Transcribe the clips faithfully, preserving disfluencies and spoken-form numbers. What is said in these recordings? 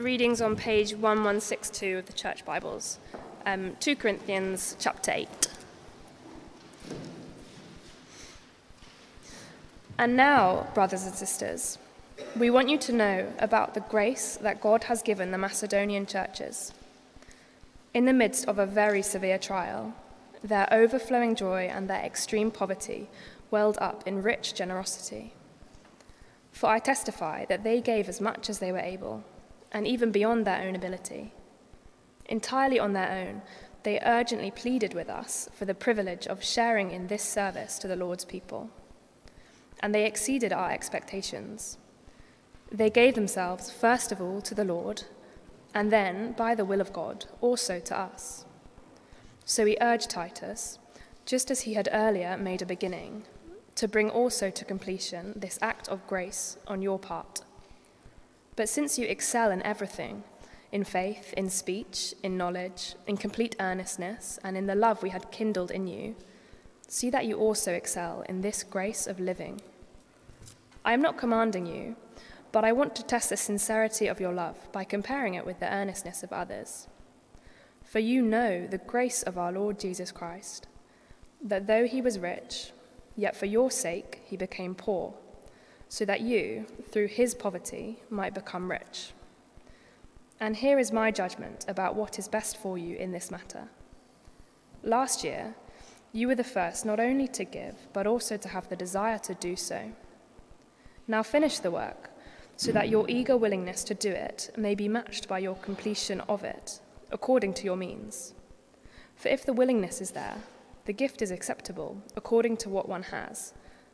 Readings on page one one six two of the Church Bibles, um, Second Corinthians chapter eight. And now, brothers and sisters, we want you to know about the grace that God has given the Macedonian churches. In the midst of a very severe trial, their overflowing joy and their extreme poverty welled up in rich generosity. For I testify that they gave as much as they were able, and even beyond their own ability. Entirely on their own, they urgently pleaded with us for the privilege of sharing in this service to the Lord's people. And they exceeded our expectations. They gave themselves first of all to the Lord, and then, by the will of God, also to us. So we urge Titus, just as he had earlier made a beginning, to bring also to completion this act of grace on your part. But since you excel in everything, in faith, in speech, in knowledge, in complete earnestness, and in the love we had kindled in you, see that you also excel in this grace of living. I am not commanding you, but I want to test the sincerity of your love by comparing it with the earnestness of others. For you know the grace of our Lord Jesus Christ, that though he was rich, yet for your sake he became poor, so that you, through his poverty, might become rich. And here is my judgment about what is best for you in this matter. Last year, you were the first not only to give, but also to have the desire to do so. Now finish the work, so that your eager willingness to do it may be matched by your completion of it, according to your means. For if the willingness is there, the gift is acceptable, according to what one has,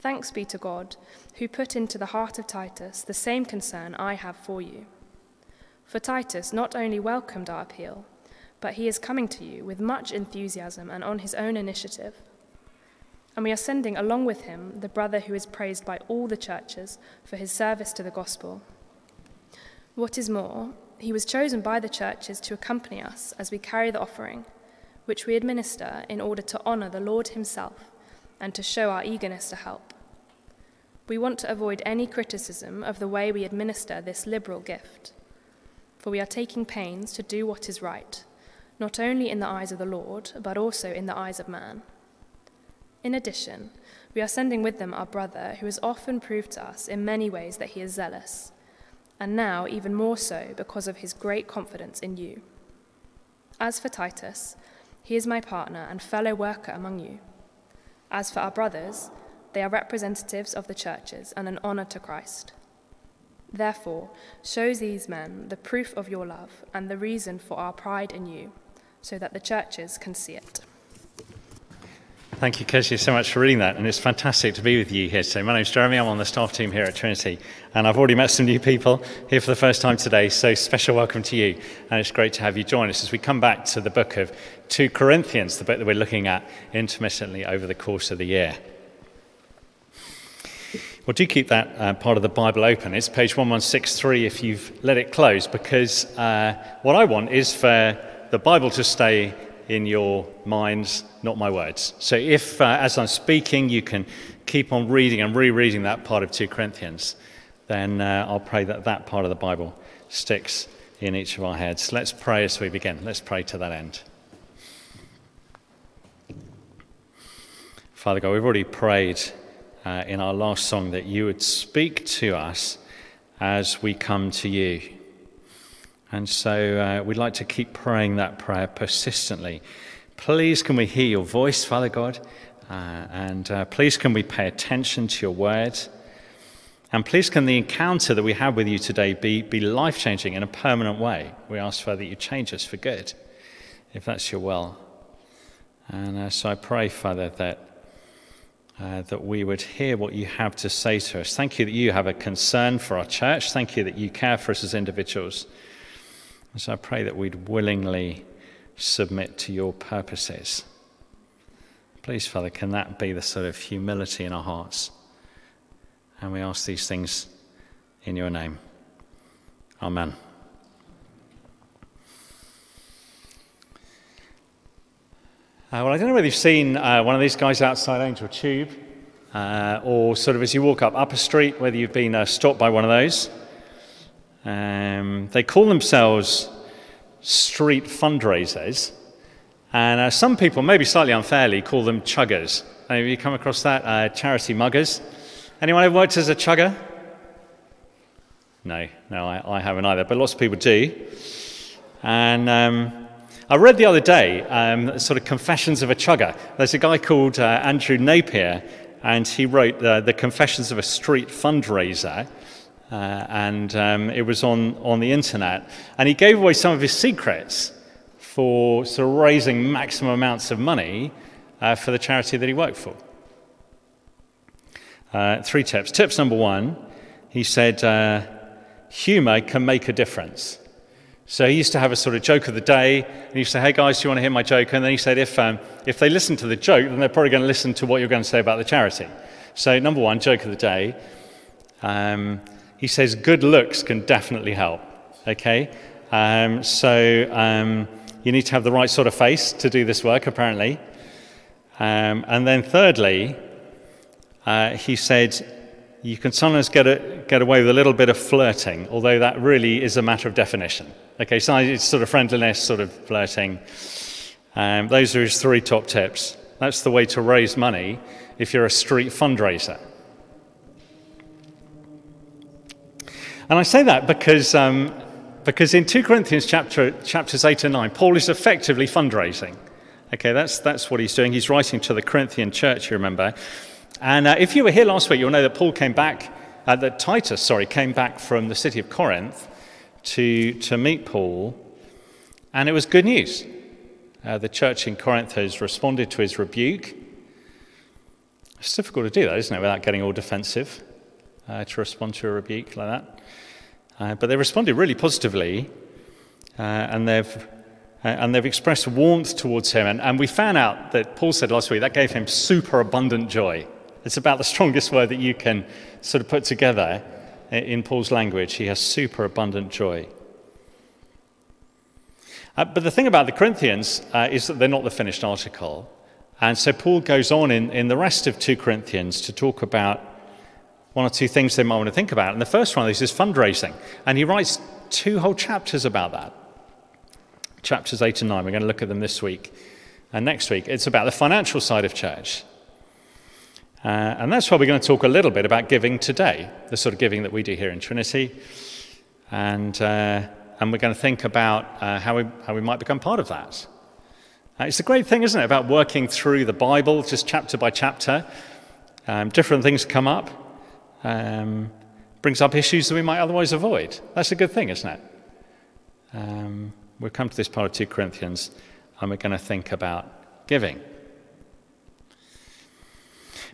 Thanks be to God, who put into the heart of Titus the same concern I have for you. For Titus not only welcomed our appeal, but he is coming to you with much enthusiasm and on his own initiative. And we are sending along with him the brother who is praised by all the churches for his service to the gospel. What is more, he was chosen by the churches to accompany us as we carry the offering, which we administer in order to honor the Lord himself and to show our eagerness to help. We want to avoid any criticism of the way we administer this liberal gift, for we are taking pains to do what is right, not only in the eyes of the Lord, but also in the eyes of man. In addition, we are sending with them our brother, who has often proved to us in many ways that he is zealous, and now even more so because of his great confidence in you. As for Titus, he is my partner and fellow worker among you. As for our brothers, they are representatives of the churches and an honor to Christ. Therefore, show these men the proof of your love and the reason for our pride in you, so that the churches can see it. Thank you, Kezia, so much for reading that, and it's fantastic to be with you here today. My name's Jeremy, I'm on the staff team here at Trinity, and I've already met some new people here for the first time today, so special welcome to you, and it's great to have you join us as we come back to the book of Second Corinthians, the book that we're looking at intermittently over the course of the year. Well, do keep that uh, part of the Bible open. It's page one one six three if you've let it close, because uh, what I want is for the Bible to stay in your minds, not my words. So if, uh, as I'm speaking, you can keep on reading and rereading that part of Second Corinthians, then uh, I'll pray that that part of the Bible sticks in each of our heads. Let's pray as we begin. Let's pray to that end. Father God, we've already prayed uh, in our last song that you would speak to us as we come to you. And so uh, we'd like to keep praying that prayer persistently. Please can we hear your voice, Father God, uh, and uh, please can we pay attention to your word, and please can the encounter that we have with you today be, be life-changing in a permanent way. We ask, Father, that you change us for good, if that's your will. And uh, so I pray, Father, that Uh, that we would hear what you have to say to us. Thank you that you have a concern for our church. Thank you that you care for us as individuals. And so I pray that we'd willingly submit to your purposes. Please, Father, can that be the sort of humility in our hearts? And we ask these things in your name. Amen. Uh, well, I don't know whether you've seen uh, one of these guys outside Angel Tube, uh, or sort of as you walk up Upper Street, whether you've been uh, stopped by one of those. Um, they call themselves street fundraisers, and uh, some people, maybe slightly unfairly, call them chuggers. Have you come across that? Uh, charity muggers. Anyone ever worked as a chugger? No, no, I, I haven't either, but lots of people do. And... Um, I read the other day, um, sort of Confessions of a Chugger. There's a guy called uh, Andrew Napier, and he wrote the, the Confessions of a Street Fundraiser, uh, and um, it was on, on the internet. And he gave away some of his secrets for sort of raising maximum amounts of money uh, for the charity that he worked for. Uh, three tips. Tips number one, he said, uh, humour can make a difference. So he used to have a sort of joke of the day, and he used to say, hey guys, do you want to hear my joke? And then he said, if um, if they listen to the joke, then they're probably going to listen to what you're going to say about the charity. So number one, joke of the day. Um, he says, good looks can definitely help, okay? Um, so um, you need to have the right sort of face to do this work, apparently. Um, and then thirdly, uh, he said, you can sometimes get, a, get away with a little bit of flirting, although that really is a matter of definition. Okay, so it's sort of friendliness, sort of flirting. Um, those are his three top tips. That's the way to raise money if you're a street fundraiser. And I say that because, um, because in two Corinthians chapter, chapters eight and nine, Paul is effectively fundraising. Okay, that's, that's what he's doing. He's writing to the Corinthian church, you remember. And uh, if you were here last week, you'll know that Paul came back, uh, that Titus, sorry, came back from the city of Corinth to, to meet Paul, and it was good news. Uh, the church in Corinth has responded to his rebuke. It's difficult to do that, isn't it, without getting all defensive, uh, to respond to a rebuke like that. Uh, but they responded really positively, uh, and they've Uh, and they've expressed warmth towards him. And, and we found out that Paul said last week that gave him super abundant joy. It's about the strongest word that you can sort of put together in Paul's language. He has super abundant joy. Uh, but the thing about the Corinthians uh, is that they're not the finished article. And so Paul goes on in, in the rest of two Corinthians to talk about one or two things they might want to think about. And the first one of these is fundraising. And he writes two whole chapters about that. Chapters eight and nine, we're going to look at them this week and next week. It's about the financial side of church. Uh, and that's why we're going to talk a little bit about giving today, the sort of giving that we do here in Trinity. And, uh, and we're going to think about uh, how, we, how we might become part of that. Uh, it's a great thing, isn't it, about working through the Bible, just chapter by chapter. Um, different things come up. Um, brings up issues that we might otherwise avoid. That's a good thing, isn't it? Um... We'll come to this part of two Corinthians, and we're going to think about giving.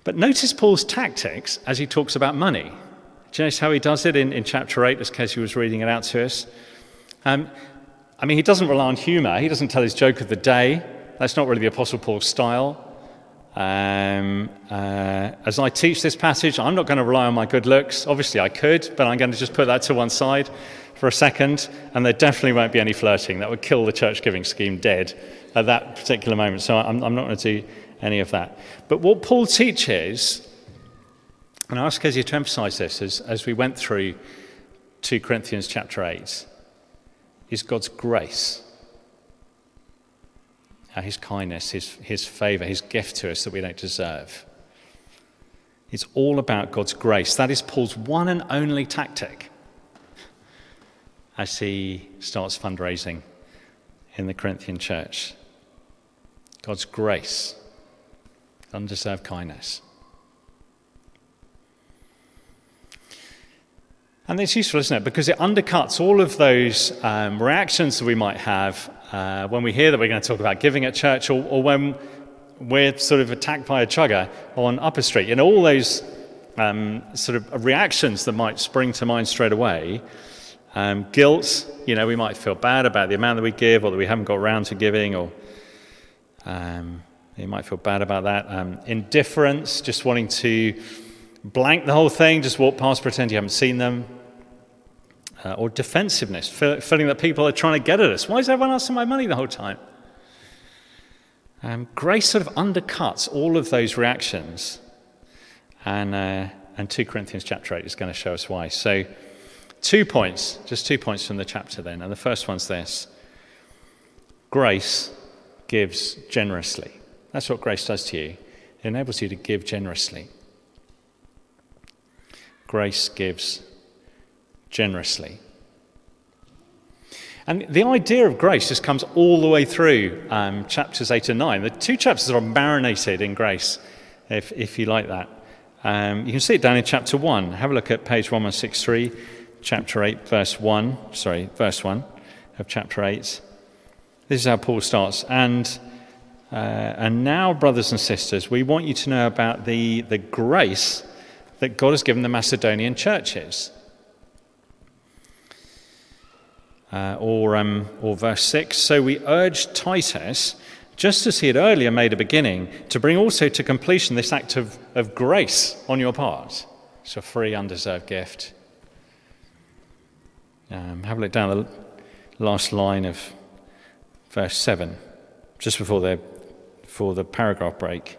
But notice Paul's tactics as he talks about money. Do you notice how he does it in, in chapter eight, as Kezia was reading it out to us? Um, I mean, he doesn't rely on humour. He doesn't tell his joke of the day. That's not really the Apostle Paul's style. Um, uh, as I teach this passage, I'm not going to rely on my good looks. Obviously, I could, but I'm going to just put that to one side for a second, and there definitely won't be any flirting. That would kill the church giving scheme dead at that particular moment, so I'm, I'm not going to do any of that. But what Paul teaches, and I ask Kezia to emphasize this as, as we went through two Corinthians chapter eight, is God's grace, his kindness, his, his favor, his gift to us that we don't deserve. It's all about God's grace. That is Paul's one and only tactic as he starts fundraising in the Corinthian church. God's grace, undeserved kindness. And it's useful, isn't it? Because it undercuts all of those um, reactions that we might have uh, when we hear that we're going to talk about giving at church, or, or when we're sort of attacked by a chugger on Upper Street. You know, all those um, sort of reactions that might spring to mind straight away. Um, guilt, you know, we might feel bad about the amount that we give or that we haven't got around to giving, or um, you might feel bad about that. Um, indifference, just wanting to blank the whole thing, just walk past, pretend you haven't seen them. Uh, or defensiveness, feel, feeling that people are trying to get at us. Why is everyone asking my money the whole time? Um, grace sort of undercuts all of those reactions. And, uh, and two Corinthians chapter eight is going to show us why. So two points, just two points from the chapter then. And the first one's this. Grace gives generously. That's what grace does to you. It enables you to give generously. Grace gives generously. And the idea of grace just comes all the way through um, chapters eight and nine. The two chapters are marinated in grace, if, if you like that. Um, you can see it down in chapter one. Have a look at page one one six three, chapter eight, verse one. Sorry, verse one of chapter eight. This is how Paul starts. And uh, and now, brothers and sisters, we want you to know about the, the grace that God has given the Macedonian churches. Uh, or, um, or verse six, so we urge Titus, just as he had earlier made a beginning, to bring also to completion this act of, of grace on your part. It's a free, undeserved gift. Um, have a look down the last line of verse seven, just before the, before the paragraph break.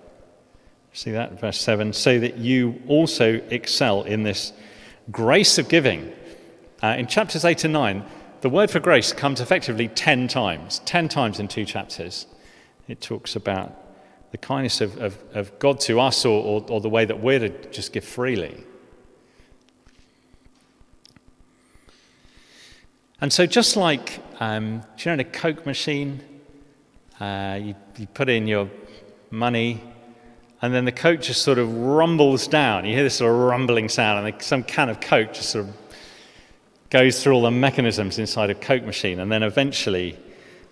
See that, verse seven, so that you also excel in this grace of giving. Uh, in chapters eight and nine, the word for grace comes effectively ten times, ten times in two chapters. It talks about the kindness of, of, of God to us, or, or, or the way that we're to just give freely. And so just like, um, do you know, in a Coke machine, uh, you, you put in your money, and then the Coke just sort of rumbles down. You hear this sort of rumbling sound, and some can of Coke just sort of goes through all the mechanisms inside a Coke machine, and then eventually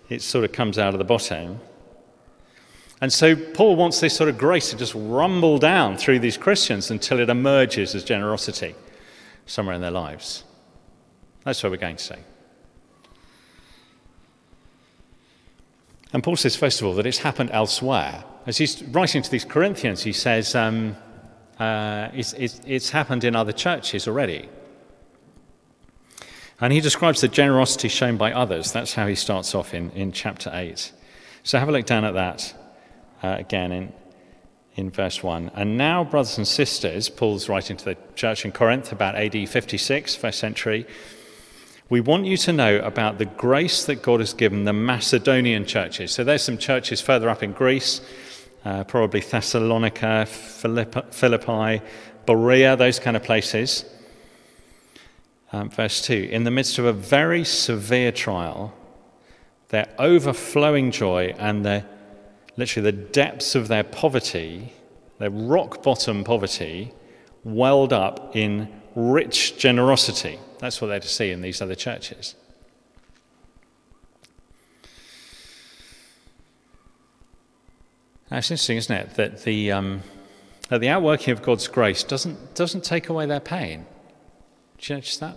it sort of comes out of the bottom. And so Paul wants this sort of grace to just rumble down through these Christians until it emerges as generosity somewhere in their lives. That's what we're going to say. And Paul says, first of all, that it's happened elsewhere. As he's writing to these Corinthians, he says um, uh, it's, it's, it's happened in other churches already. And he describes the generosity shown by others. That's how he starts off in, in chapter eight. So have a look down at that uh, again in, in verse one. And now, brothers and sisters, Paul's writing to the church in Corinth about A D fifty-six, first century. We want you to know about the grace that God has given the Macedonian churches. So there's some churches further up in Greece, uh, probably Thessalonica, Philippi, Philippi, Berea, those kind of places. Um, verse two, in the midst of a very severe trial, their overflowing joy and their, literally the depths of their poverty, their rock bottom poverty, welled up in rich generosity. That's what they're to see in these other churches. Now, it's interesting, isn't it, that the, um, that the outworking of God's grace doesn't, doesn't take away their pain. Do you notice that?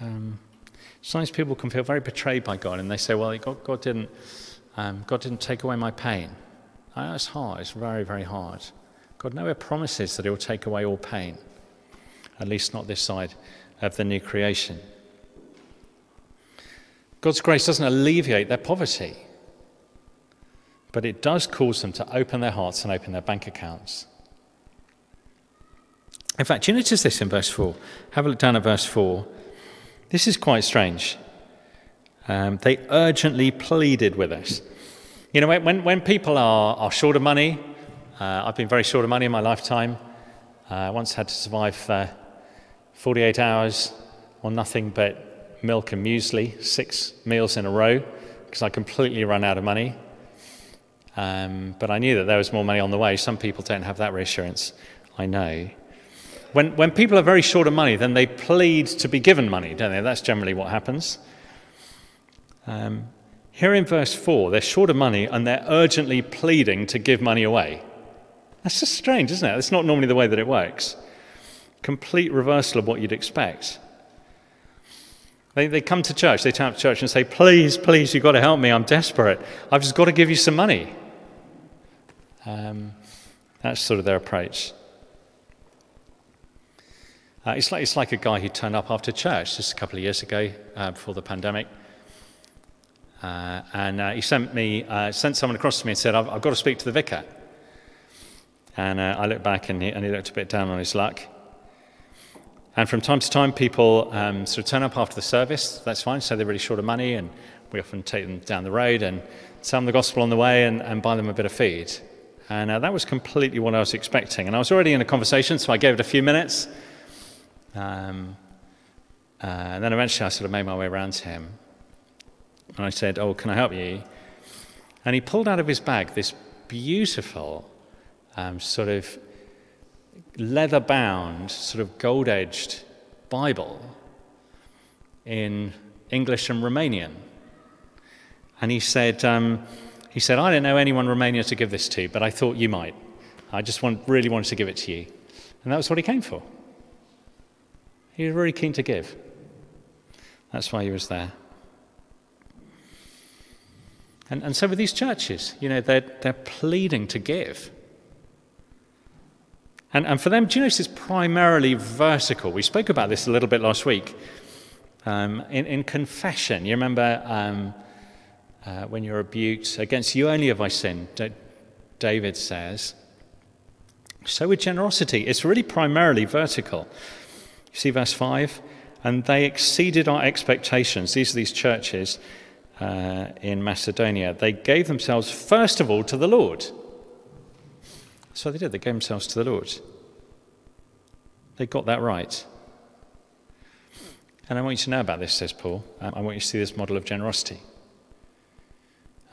Um, sometimes people can feel very betrayed by God, and they say, well, God, God, didn't, um, God didn't take away my pain. I know it's hard. It's very, very hard. God nowhere promises that he'll take away all pain, at least not this side of the new creation. God's grace doesn't alleviate their poverty, but it does cause them to open their hearts and open their bank accounts. In fact, do you notice this in verse four? Have a look down at verse four. This is quite strange. Um, they urgently pleaded with us. You know, when, when people are, are short of money, uh, I've been very short of money in my lifetime. Uh, I once had to survive uh, forty-eight hours on nothing but milk and muesli, six meals in a row, because I completely ran out of money. Um, but I knew that there was more money on the way. Some people don't have that reassurance, I know. When, when people are very short of money, then they plead to be given money, don't they? That's generally what happens. Um, here in verse four, they're short of money and they're urgently pleading to give money away. That's just strange, isn't it? That's not normally the way that it works. Complete reversal of what you'd expect. They, they come to church, they turn up to church and say, please, please, you've got to help me, I'm desperate. I've just got to give you some money. Um, that's sort of their approach. Uh, it's, like, it's like a guy who turned up after church just a couple of years ago, uh, before the pandemic. Uh, and uh, he sent me, uh, sent someone across to me and said, I've, I've got to speak to the vicar. And uh, I looked back and he, and he looked a bit down on his luck. And from time to time, people um, sort of turn up after the service. That's fine. So they're really short of money, and we often take them down the road and tell them the gospel on the way and, and buy them a bit of feed. And uh, that was completely what I was expecting. And I was already in a conversation, so I gave it a few minutes. Um, uh, and then eventually I sort of made my way around to him. And I said, oh, can I help you? And he pulled out of his bag this beautiful um, sort of leather-bound, sort of gold-edged Bible in English and Romanian. And he said, um, he said, I don't know anyone in Romania to give this to, but I thought you might. I just want, really wanted to give it to you. And that was what he came for. He was really keen to give. That's why he was there. And, and so with these churches, you know, they're, they're pleading to give. And, and for them, do you notice it's primarily vertical? We spoke about this a little bit last week um, in, in confession. You remember um, uh, when you're rebuked, against you only have I sinned, D- David says. So with generosity, it's really primarily vertical. You see verse five, and they exceeded our expectations. These are these churches uh, in Macedonia. They gave themselves first of all to the Lord. So they did, they gave themselves to the Lord. They got that right. And I want you to know about this, says Paul. Um, I want you to see this model of generosity.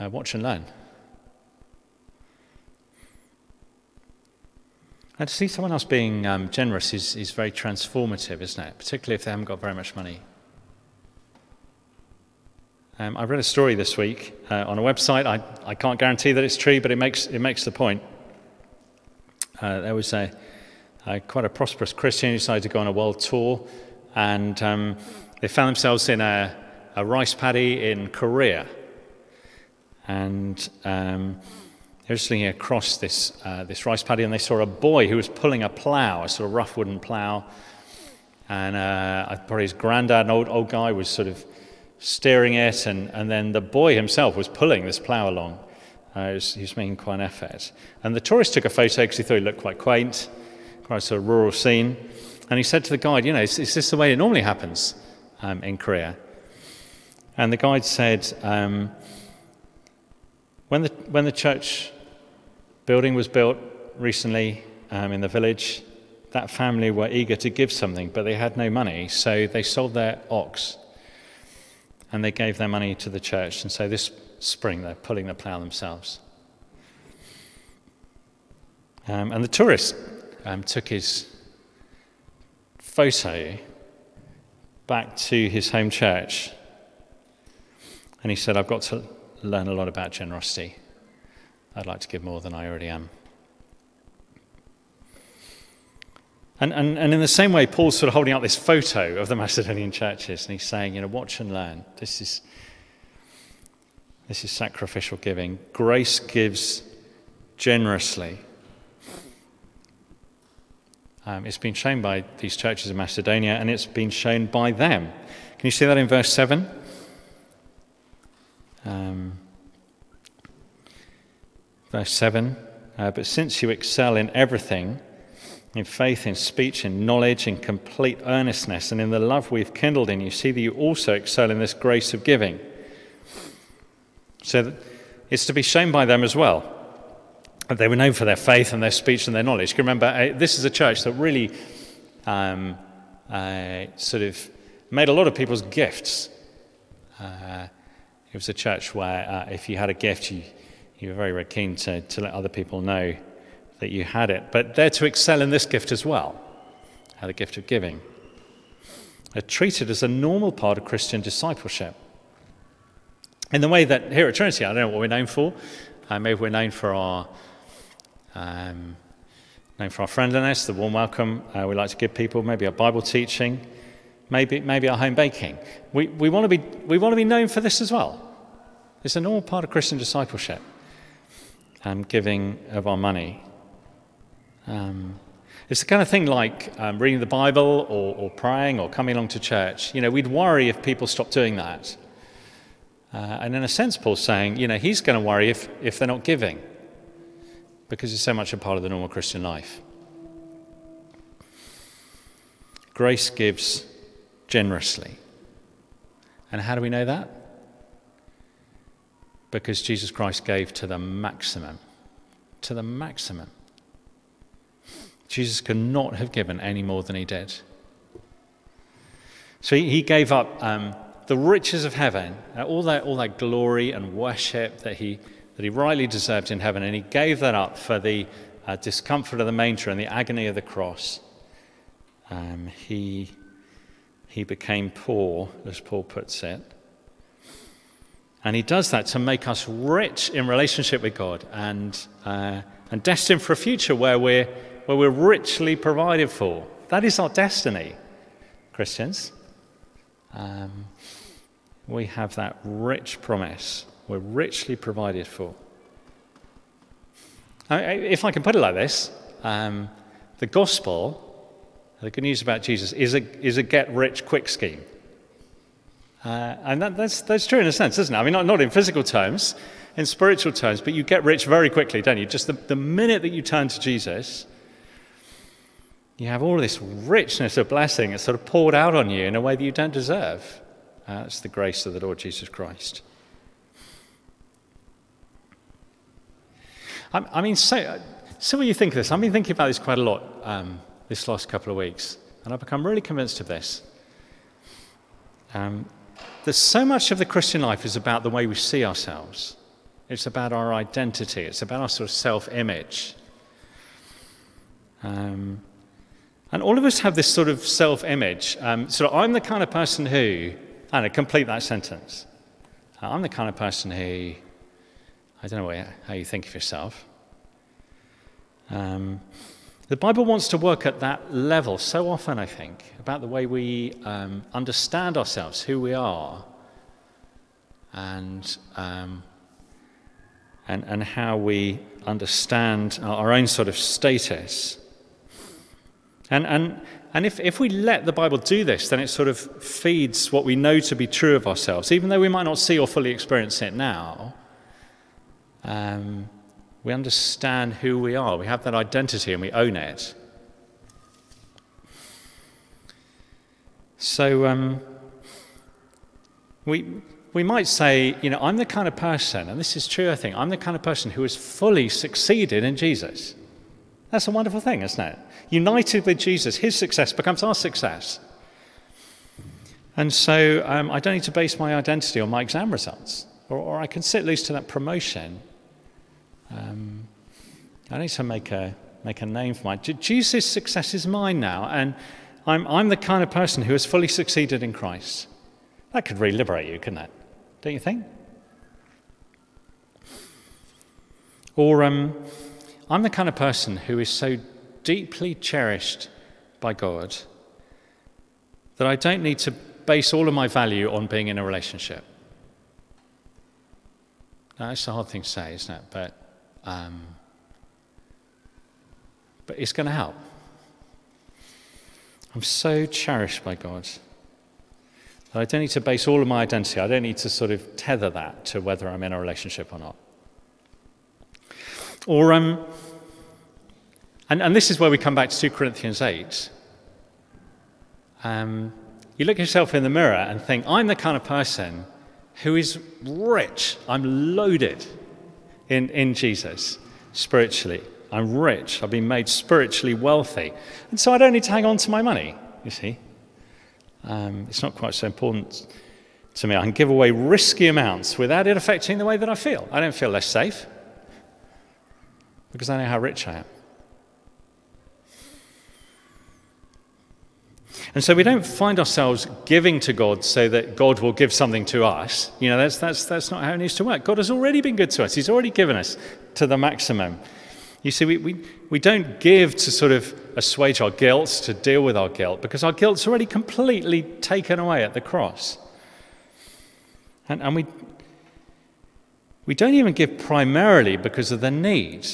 Uh, watch and learn. And to see someone else being um, generous is, is very transformative, isn't it? Particularly if they haven't got very much money. Um, I read a story this week uh, on a website. I, I can't guarantee that it's true, but it makes it makes the point. Uh, there was a, a quite a prosperous Christian who decided to go on a world tour, and um, they found themselves in a, a rice paddy in Korea. And um, they were just looking across this uh, this rice paddy, and they saw a boy who was pulling a plough, a sort of rough wooden plough. And uh, probably his granddad, an old old guy, was sort of steering it, and, and then the boy himself was pulling this plough along. Uh, he, was, he was making quite an effort. And the tourist took a photo because he thought he looked quite quaint, quite a sort of rural scene. And he said to the guide, you know, is, is this the way it normally happens um, in Korea? And the guide said, um, when the when the church building was built recently um, in the village, that family were eager to give something, but they had no money, so they sold their ox and they gave their money to the church. And so this spring, they're pulling the plough themselves. Um, and the tourist um, took his photo back to his home church, and he said, I've got to learn a lot about generosity. I'd like to give more than I already am. And, and, and in the same way, Paul's sort of holding out this photo of the Macedonian churches, and he's saying, you know, watch and learn. This is This is sacrificial giving. Grace gives generously. Um, it's been shown by these churches in Macedonia, and it's been shown by them. Can you see that in verse seven? Um, verse seven, uh, but since you excel in everything, in faith, in speech, in knowledge, in complete earnestness, and in the love we've kindled in you, see that you also excel in this grace of giving. So it's to be shown by them as well. They were known for their faith and their speech and their knowledge. You can remember, this is a church that really um, uh, sort of made a lot of people's gifts. Uh, it was a church where uh, if you had a gift, you, you were very, very keen to, to let other people know that you had it. But they're to excel in this gift as well, the gift of giving. They're treated as a normal part of Christian discipleship. In the way that here at Trinity, I don't know what we're known for. Uh, maybe we're known for our um, known for our friendliness, the warm welcome uh, we like to give people, maybe our Bible teaching, maybe maybe our home baking. We, we want to be we want to be known for this as well. It's a normal part of Christian discipleship, um, giving of our money. Um, it's the kind of thing like um, reading the Bible or, or praying or coming along to church. You know, we'd worry if people stopped doing that. Uh, and in a sense, Paul's saying, you know, he's going to worry if, if they're not giving, because it's so much a part of the normal Christian life. Grace gives generously. And how do we know that? Because Jesus Christ gave to the maximum, to the maximum. Jesus could not have given any more than he did. So he, he gave up um, the riches of heaven, all that, all that glory and worship that he, that he rightly deserved in heaven, and he gave that up for the uh, discomfort of the manger and the agony of the cross. Um, he, he became poor, as Paul puts it. And he does that to make us rich in relationship with God and, uh, and destined for a future where we're, where we're richly provided for. That is our destiny, Christians. Um, we have that rich promise. We're richly provided for. I, if I can put it like this, um, the gospel, the good news about Jesus, is a, is a get-rich-quick scheme. Uh, and that, that's, that's true in a sense, isn't it? I mean, not, not in physical terms, in spiritual terms, but you get rich very quickly, don't you? Just the, the minute that you turn to Jesus, you have all this richness of blessing. It's sort of poured out on you in a way that you don't deserve. Uh, it's the grace of the Lord Jesus Christ. I, I mean, so, so what you think of this? I've been thinking about this quite a lot um, this last couple of weeks, and I've become really convinced of this. Um, There's so much of the Christian life is about the way we see ourselves. It's about our identity. It's about our sort of self-image. Um, and all of us have this sort of self-image. Um, so I'm the kind of person who, I don't know, complete that sentence. I'm the kind of person who, I don't know how you think of yourself. Um, the Bible wants to work at that level so often, I think, about the way we um, understand ourselves, who we are, and, um, and, and how we understand our own sort of status. And, and, and if, if we let the Bible do this, then it sort of feeds what we know to be true of ourselves. Even though we might not see or fully experience it now, um, we understand who we are. We have that identity and we own it. So um, we, we might say, you know, I'm the kind of person, and this is true, I think, I'm the kind of person who has fully succeeded in Jesus. That's a wonderful thing, isn't it? United with Jesus, his success becomes our success. And so um, I don't need to base my identity on my exam results, or, or I can sit loose to that promotion. Um, I need to make a, make a name for mine. Jesus' success is mine now, and I'm, I'm the kind of person who has fully succeeded in Christ. That could really liberate you, couldn't it? Don't you think? Or, um, I'm the kind of person who is so deeply cherished by God that I don't need to base all of my value on being in a relationship. Now, that's a hard thing to say, isn't it? But, um, but it's going to help. I'm so cherished by God that I don't need to base all of my identity, I don't need to sort of tether that to whether I'm in a relationship or not. Or, um, and, and this is where we come back to two Corinthians eight. Um, you look at yourself in the mirror and think, I'm the kind of person who is rich, I'm loaded in, in Jesus spiritually. I'm rich, I've been made spiritually wealthy. And so I don't need to hang on to my money, you see. Um, it's not quite so important to me. I can give away risky amounts without it affecting the way that I feel. I don't feel less safe because I know how rich I am. And so we don't find ourselves giving to God so that God will give something to us. You know, that's, that's, that's not how it needs to work. God has already been good to us. He's already given us to the maximum. You see, we, we, we don't give to sort of assuage our guilt, to deal with our guilt, because our guilt's already completely taken away at the cross. And, and we, we don't even give primarily because of the need.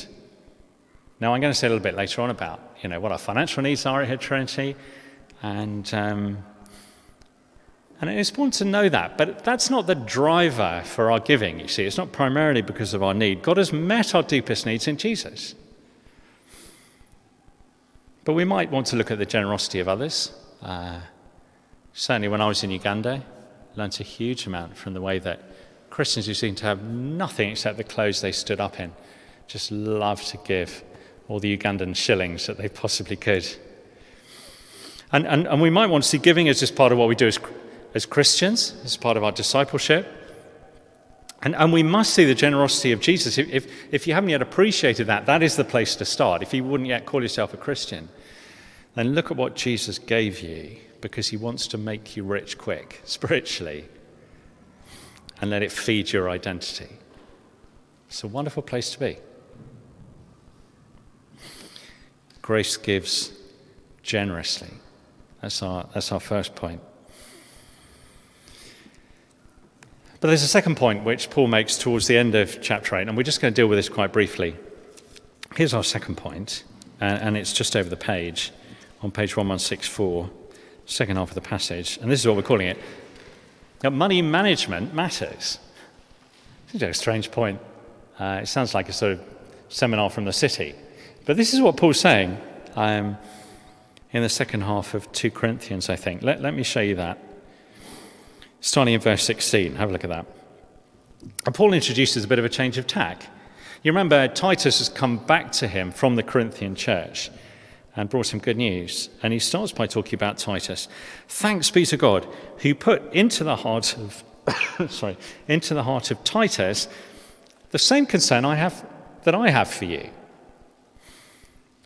Now, I'm going to say a little bit later on about, you know, what our financial needs are here at Trinity, and um, and it's important to know that. But that's not the driver for our giving, you see. It's not primarily because of our need. God has met our deepest needs in Jesus. But we might want to look at the generosity of others. Uh, certainly when I was in Uganda, I learnt a huge amount from the way that Christians who seem to have nothing except the clothes they stood up in just love to give all the Ugandan shillings that they possibly could. And, and, and we might want to see giving as just part of what we do as, as Christians, as part of our discipleship. And, and we must see the generosity of Jesus. If, if, if you haven't yet appreciated that, that is the place to start. If you wouldn't yet call yourself a Christian, then look at what Jesus gave you, because he wants to make you rich quick, spiritually, and let it feed your identity. It's a wonderful place to be. Grace gives generously. That's our, that's our first point. But there's a second point which Paul makes towards the end of chapter eight, and we're just going to deal with this quite briefly. Here's our second point, and, and it's just over the page, on page one one six four, second half of the passage, and this is what we're calling it. Now, money management matters. This is a strange point. Uh, it sounds like a sort of seminar from the city. But this is what Paul's saying um, in the second half of Second Corinthians, I think. Let, let me show you that. Starting in verse sixteen, have a look at that. And Paul introduces a bit of a change of tack. You remember Titus has come back to him from the Corinthian church and brought him good news. And he starts by talking about Titus. Thanks be to God, who put into the heart of sorry, into the heart of Titus the same concern I have that I have for you.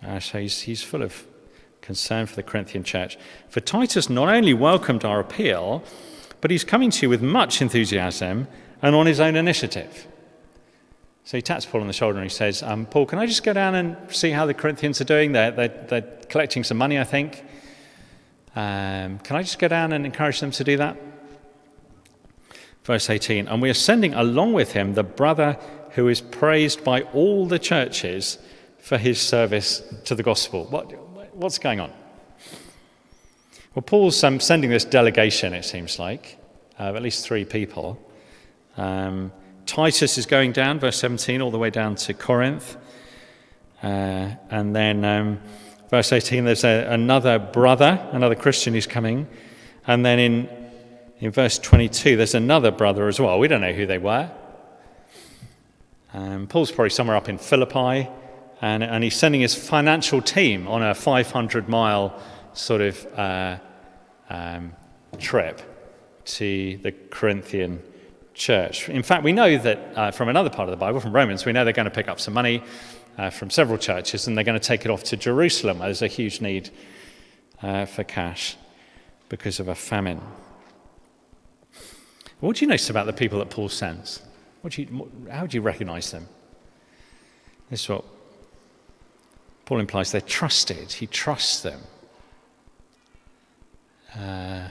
Uh, so he's, he's full of concern for the Corinthian church. For Titus not only welcomed our appeal, but he's coming to you with much enthusiasm and on his own initiative. So he taps Paul on the shoulder and he says, um, Paul, can I just go down and see how the Corinthians are doing? They're, they're, they're collecting some money, I think. Um, can I just go down and encourage them to do that? Verse eighteen, and we are sending along with him the brother who is praised by all the churches for his service to the gospel. What, what's going on? Well, Paul's um, sending this delegation, it seems like, uh, of at least three people. Um, Titus is going down, verse seventeen, all the way down to Corinth. Uh, and then um, verse eighteen, there's a, another brother, another Christian who's coming. And then in, in verse twenty-two, there's another brother as well. We don't know who they were. Um, Paul's probably somewhere up in Philippi, and, and he's sending his financial team on a five hundred mile sort of uh, um, trip to the Corinthian church. In fact, we know that uh, from another part of the Bible, from Romans, we know they're going to pick up some money uh, from several churches, and they're going to take it off to Jerusalem, where there's a huge need uh, for cash because of a famine. What do you notice about the people that Paul sends? What do you, how do you recognize them? This is what Paul implies. They're trusted. He trusts them. Uh,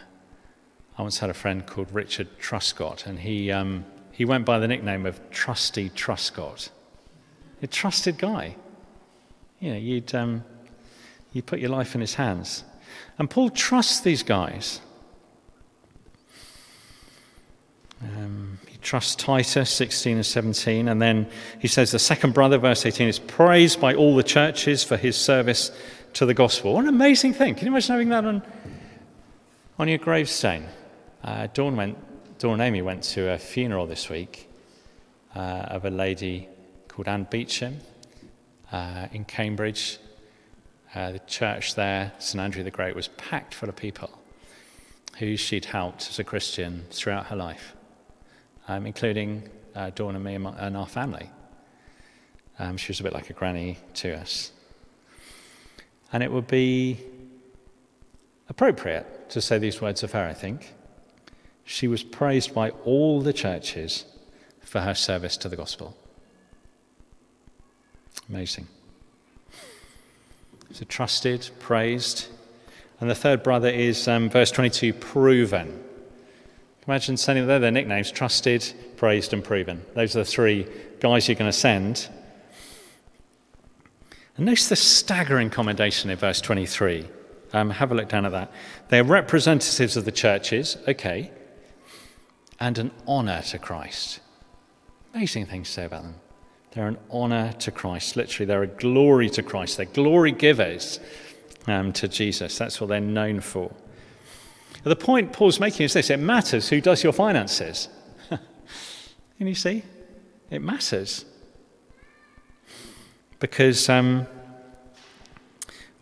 I once had a friend called Richard Truscott, and he um, he went by the nickname of Trusty Truscott. A trusted guy. You know, you'd um, you put your life in his hands, and Paul trusts these guys. Um, he trusts Titus, sixteen and seventeen, and then he says the second brother, verse eighteen, is praised by all the churches for his service to the gospel. What an amazing thing! Can you imagine having that on? On your gravestone? uh, Dawn, went, Dawn and Amy went to a funeral this week uh, of a lady called Anne Beecham uh, in Cambridge. Uh, the church there, St Andrew the Great, was packed full of people who she'd helped as a Christian throughout her life, um, including uh, Dawn and me and, my, and our family. Um, she was a bit like a granny to us. And it would be appropriate to say these words of her, I think. She was praised by all the churches for her service to the gospel. Amazing. So trusted, praised. And the third brother is, um, verse twenty-two, proven. Imagine sending them their nicknames, trusted, praised and proven. Those are the three guys you're going to send. And notice the staggering commendation in verse twenty-three. Um, have a look down at that. They're representatives of the churches, okay, and an honour to Christ. Amazing thing to say about them. They're an honour to Christ. Literally, they're a glory to Christ. They're glory givers um, to Jesus. That's what they're known for. The point Paul's making is this: it matters who does your finances. Can you see? It matters. Because um,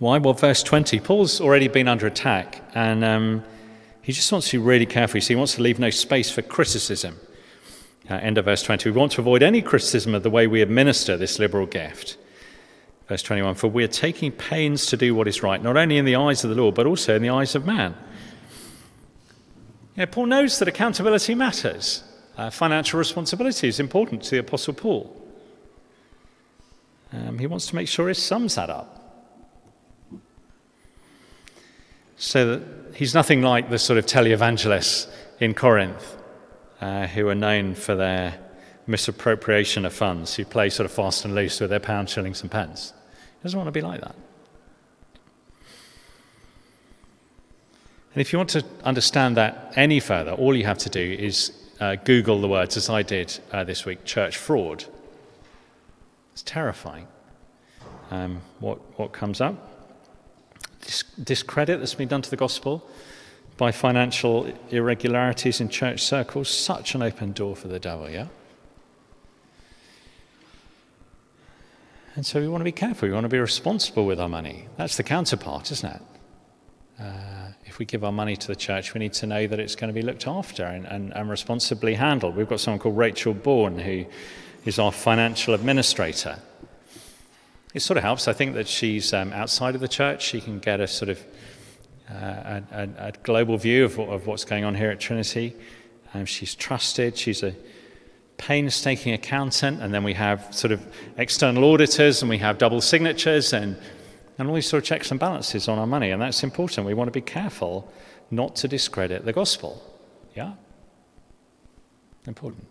why? Well, verse twenty, Paul's already been under attack, and um, he just wants to be really careful. So he wants to leave no space for criticism. Uh, end of verse twenty. We want to avoid any criticism of the way we administer this liberal gift. Verse twenty-one, for we are taking pains to do what is right, not only in the eyes of the Lord, but also in the eyes of man. Yeah, Paul knows that accountability matters. Uh, financial responsibility is important to the Apostle Paul. Um, he wants to make sure his sums add up. So that he's nothing like the sort of televangelists in Corinth uh, who are known for their misappropriation of funds, who play sort of fast and loose with their pounds, shillings and pence. He doesn't want to be like that. And if you want to understand that any further, all you have to do is uh, Google the words, as I did uh, this week, church fraud. It's terrifying. Um, what, what comes up? Dis- discredit that's been done to the gospel by financial irregularities in church circles. Such an open door for the devil, yeah? And so we want to be careful. We want to be responsible with our money. That's the counterpart, isn't it? Uh, if we give our money to the church, we need to know that it's going to be looked after and, and, and responsibly handled. We've got someone called Rachel Bourne, who is our financial administrator. It sort of helps. I think that she's um, outside of the church. She can get a sort of uh, a, a, a global view of, of what's going on here at Trinity. Um, she's trusted. She's a painstaking accountant. And then we have sort of external auditors, and we have double signatures, and And all these sort of checks and balances on our money, and that's important. We want to be careful not to discredit the gospel. Yeah? Important.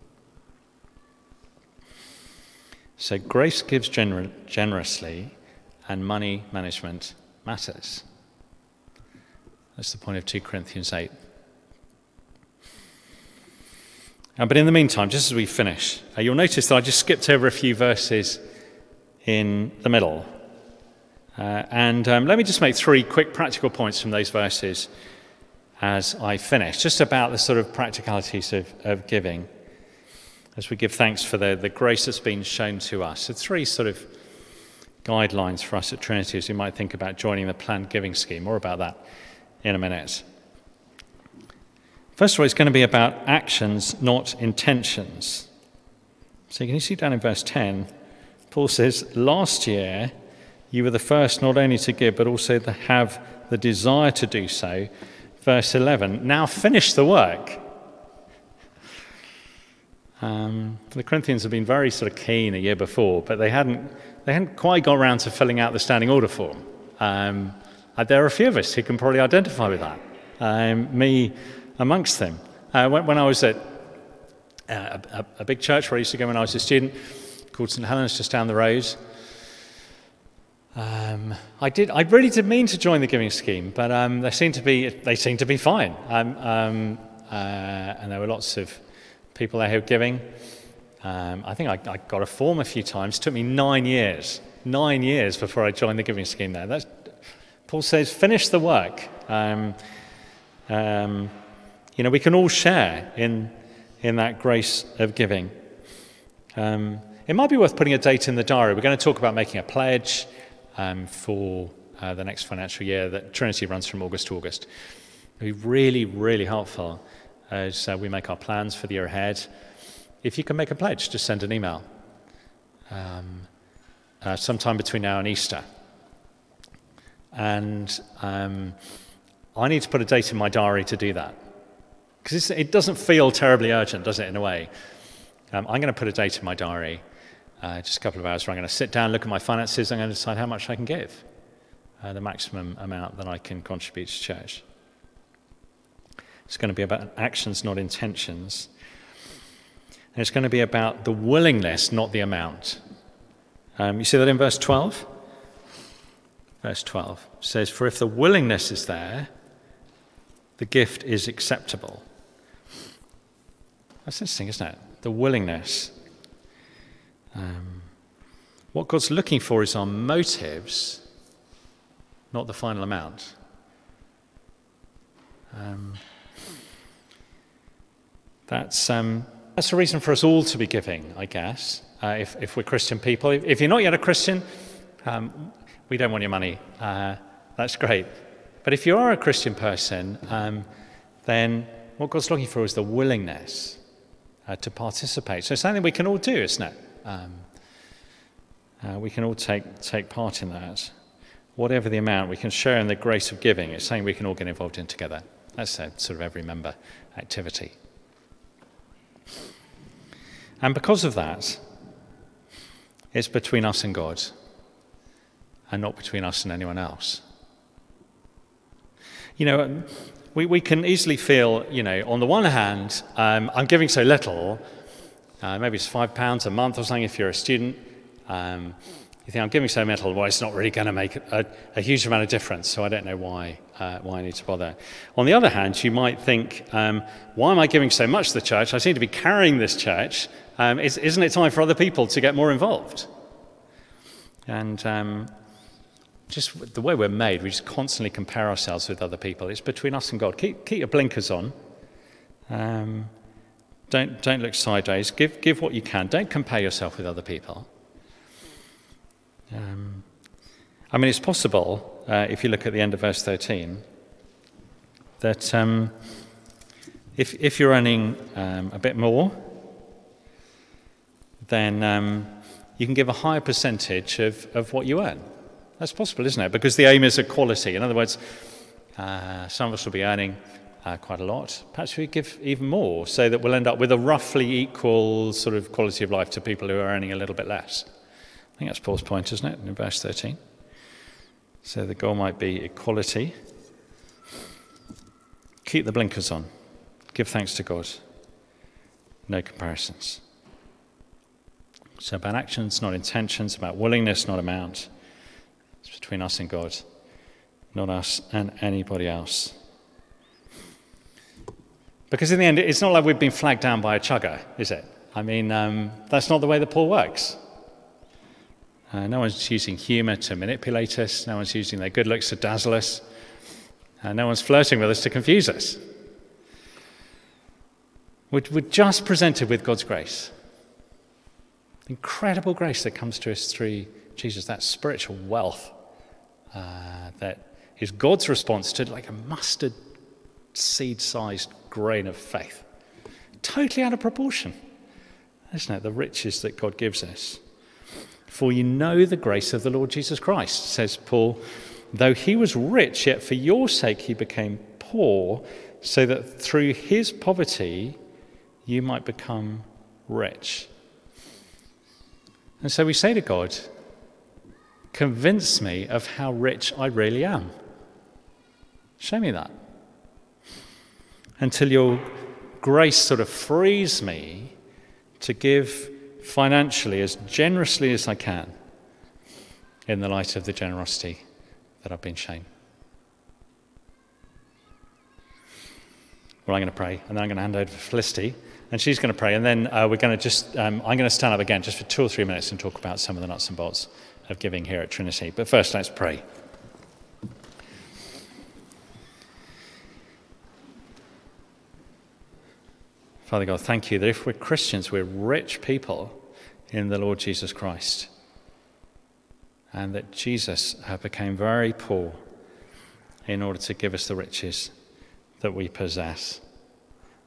So grace gives gener- generously, and money management matters. That's the point of two Corinthians eight. Uh, but in the meantime, just as we finish, uh, you'll notice that I just skipped over a few verses in the middle. Uh, and um, let me just make three quick practical points from those verses as I finish, just about the sort of practicalities of, of giving, as we give thanks for the, the grace that's been shown to us. So three sort of guidelines for us at Trinity as we might think about joining the planned giving scheme. More about that in a minute. First of all, it's going to be about actions, not intentions. So can you see down in verse ten, Paul says, last year you were the first not only to give, but also to have the desire to do so. Verse eleven, now finish the work. Um, the Corinthians have been very sort of keen a year before, but they hadn't they hadn't quite got around to filling out the standing order form. Um, there are a few of us who can probably identify with that, um, me amongst them. Uh, when, when I was at uh, a, a big church where I used to go when I was a student, called St Helen's, just down the road, Um, I did. I really did mean to join the giving scheme, but um, they seemed to be they seemed to be fine. Um, um, uh, and there were lots of people there who were giving. Um, I think I, I got a form a few times. It took me nine years, nine years before I joined the giving scheme. There, that's, Paul says, finish the work. Um, um, you know, we can all share in in that grace of giving. Um, it might be worth putting a date in the diary. We're going to talk about making a pledge. Um, for uh, the next financial year that Trinity runs from August to August. It'll be really, really helpful as uh, we make our plans for the year ahead. If you can make a pledge, just send an email um, uh, sometime between now and Easter. And um, I need to put a date in my diary to do that, because it doesn't feel terribly urgent, does it, in a way? Um, I'm going to put a date in my diary. Uh, just a couple of hours where I'm going to sit down, look at my finances, I'm going to decide how much I can give. uh, the maximum amount that I can contribute to church. It's going to be about actions, not intentions. And it's going to be about the willingness, not the amount. Um, you see that in verse twelve? Verse twelve says, "For if the willingness is there, the gift is acceptable." That's interesting, isn't it? The willingness. Um, what God's looking for is our motives, not the final amount. Um, that's um, that's a reason for us all to be giving, I guess, uh, if, if we're Christian people. If, if you're not yet a Christian, um, we don't want your money. Uh, that's great. But if you are a Christian person, um, then what God's looking for is the willingness uh, to participate. So it's something we can all do, isn't it? Um, uh, we can all take take part in that. Whatever the amount, we can share in the grace of giving. It's something we can all get involved in together. That's a sort of every member activity. And because of that, it's between us and God, and not between us and anyone else. You know, we, we can easily feel, you know, on the one hand, um, I'm giving so little, uh, maybe it's five pounds a month or something if you're a student. Um, you think, I'm giving so little, well, it's not really going to make a, a huge amount of difference, so I don't know why uh, why I need to bother. On the other hand, you might think, um, why am I giving so much to the church? I seem to be carrying this church. Um, is, isn't it time for other people to get more involved? And Um, Just the way we're made, we just constantly compare ourselves with other people. It's between us and God. Keep keep your blinkers on. Um, don't don't look sideways. Give give what you can. Don't compare yourself with other people. Um, I mean, it's possible uh, if you look at the end of verse thirteen that um, if if you're earning um, a bit more, then um, you can give a higher percentage of of what you earn. That's possible, isn't it? Because the aim is equality. In other words, uh, some of us will be earning uh, quite a lot. Perhaps we give even more so that we'll end up with a roughly equal sort of quality of life to people who are earning a little bit less. I think that's Paul's point, isn't it, in verse thirteen? So the goal might be equality. Keep the blinkers on. Give thanks to God. No comparisons. So about actions, not intentions, about willingness, not amount. It's between us and God, not us and anybody else. Because in the end, it's not like we've been flagged down by a chugger, is it? I mean, um, that's not the way the Paul works. Uh, no one's using humour to manipulate us. No one's using their good looks to dazzle us. Uh, no one's flirting with us to confuse us. We're, we're just presented with God's grace. Incredible grace that comes to us through Jesus, that spiritual wealth uh, that is God's response to like a mustard seed-sized grain of faith. Totally out of proportion, isn't it? The riches that God gives us. For you know the grace of the Lord Jesus Christ, says Paul. Though he was rich, yet for your sake he became poor, so that through his poverty you might become rich. And so we say to God, convince me of how rich I really am. Show me that. Until your grace sort of frees me to give financially as generously as I can in the light of the generosity that I've been shown. Well, I'm going to pray, and then I'm going to hand over to Felicity, and she's going to pray, and then uh, we're going to just, um, I'm going to stand up again just for two or three minutes and talk about some of the nuts and bolts of giving here at Trinity. But first, let's pray. Father God, thank you that if we're Christians, we're rich people in the Lord Jesus Christ, and that Jesus became very poor in order to give us the riches that we possess.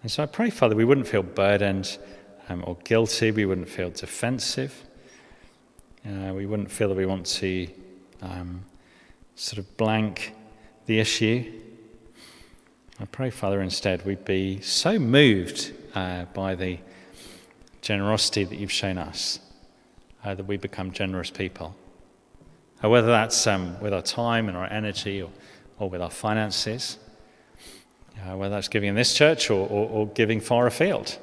And so I pray, Father, we wouldn't feel burdened um, or guilty, we wouldn't feel defensive, Uh, we wouldn't feel that we want to um, sort of blank the issue. I pray, Father, instead we'd be so moved uh, by the generosity that you've shown us uh, that we become generous people Uh, whether that's um, with our time and our energy or, or with our finances, uh, whether that's giving in this church or, or, or giving far afield,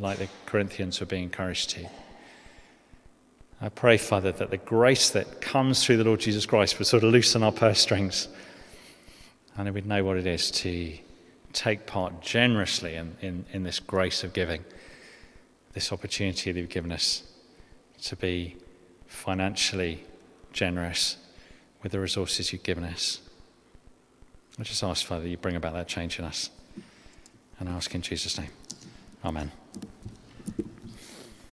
like the Corinthians were being encouraged to. I pray, Father, that the grace that comes through the Lord Jesus Christ would sort of loosen our purse strings, and that we'd know what it is to take part generously in, in, in this grace of giving, this opportunity that you've given us to be financially generous with the resources you've given us. I just ask, Father, that you bring about that change in us, and I ask in Jesus' name. Amen.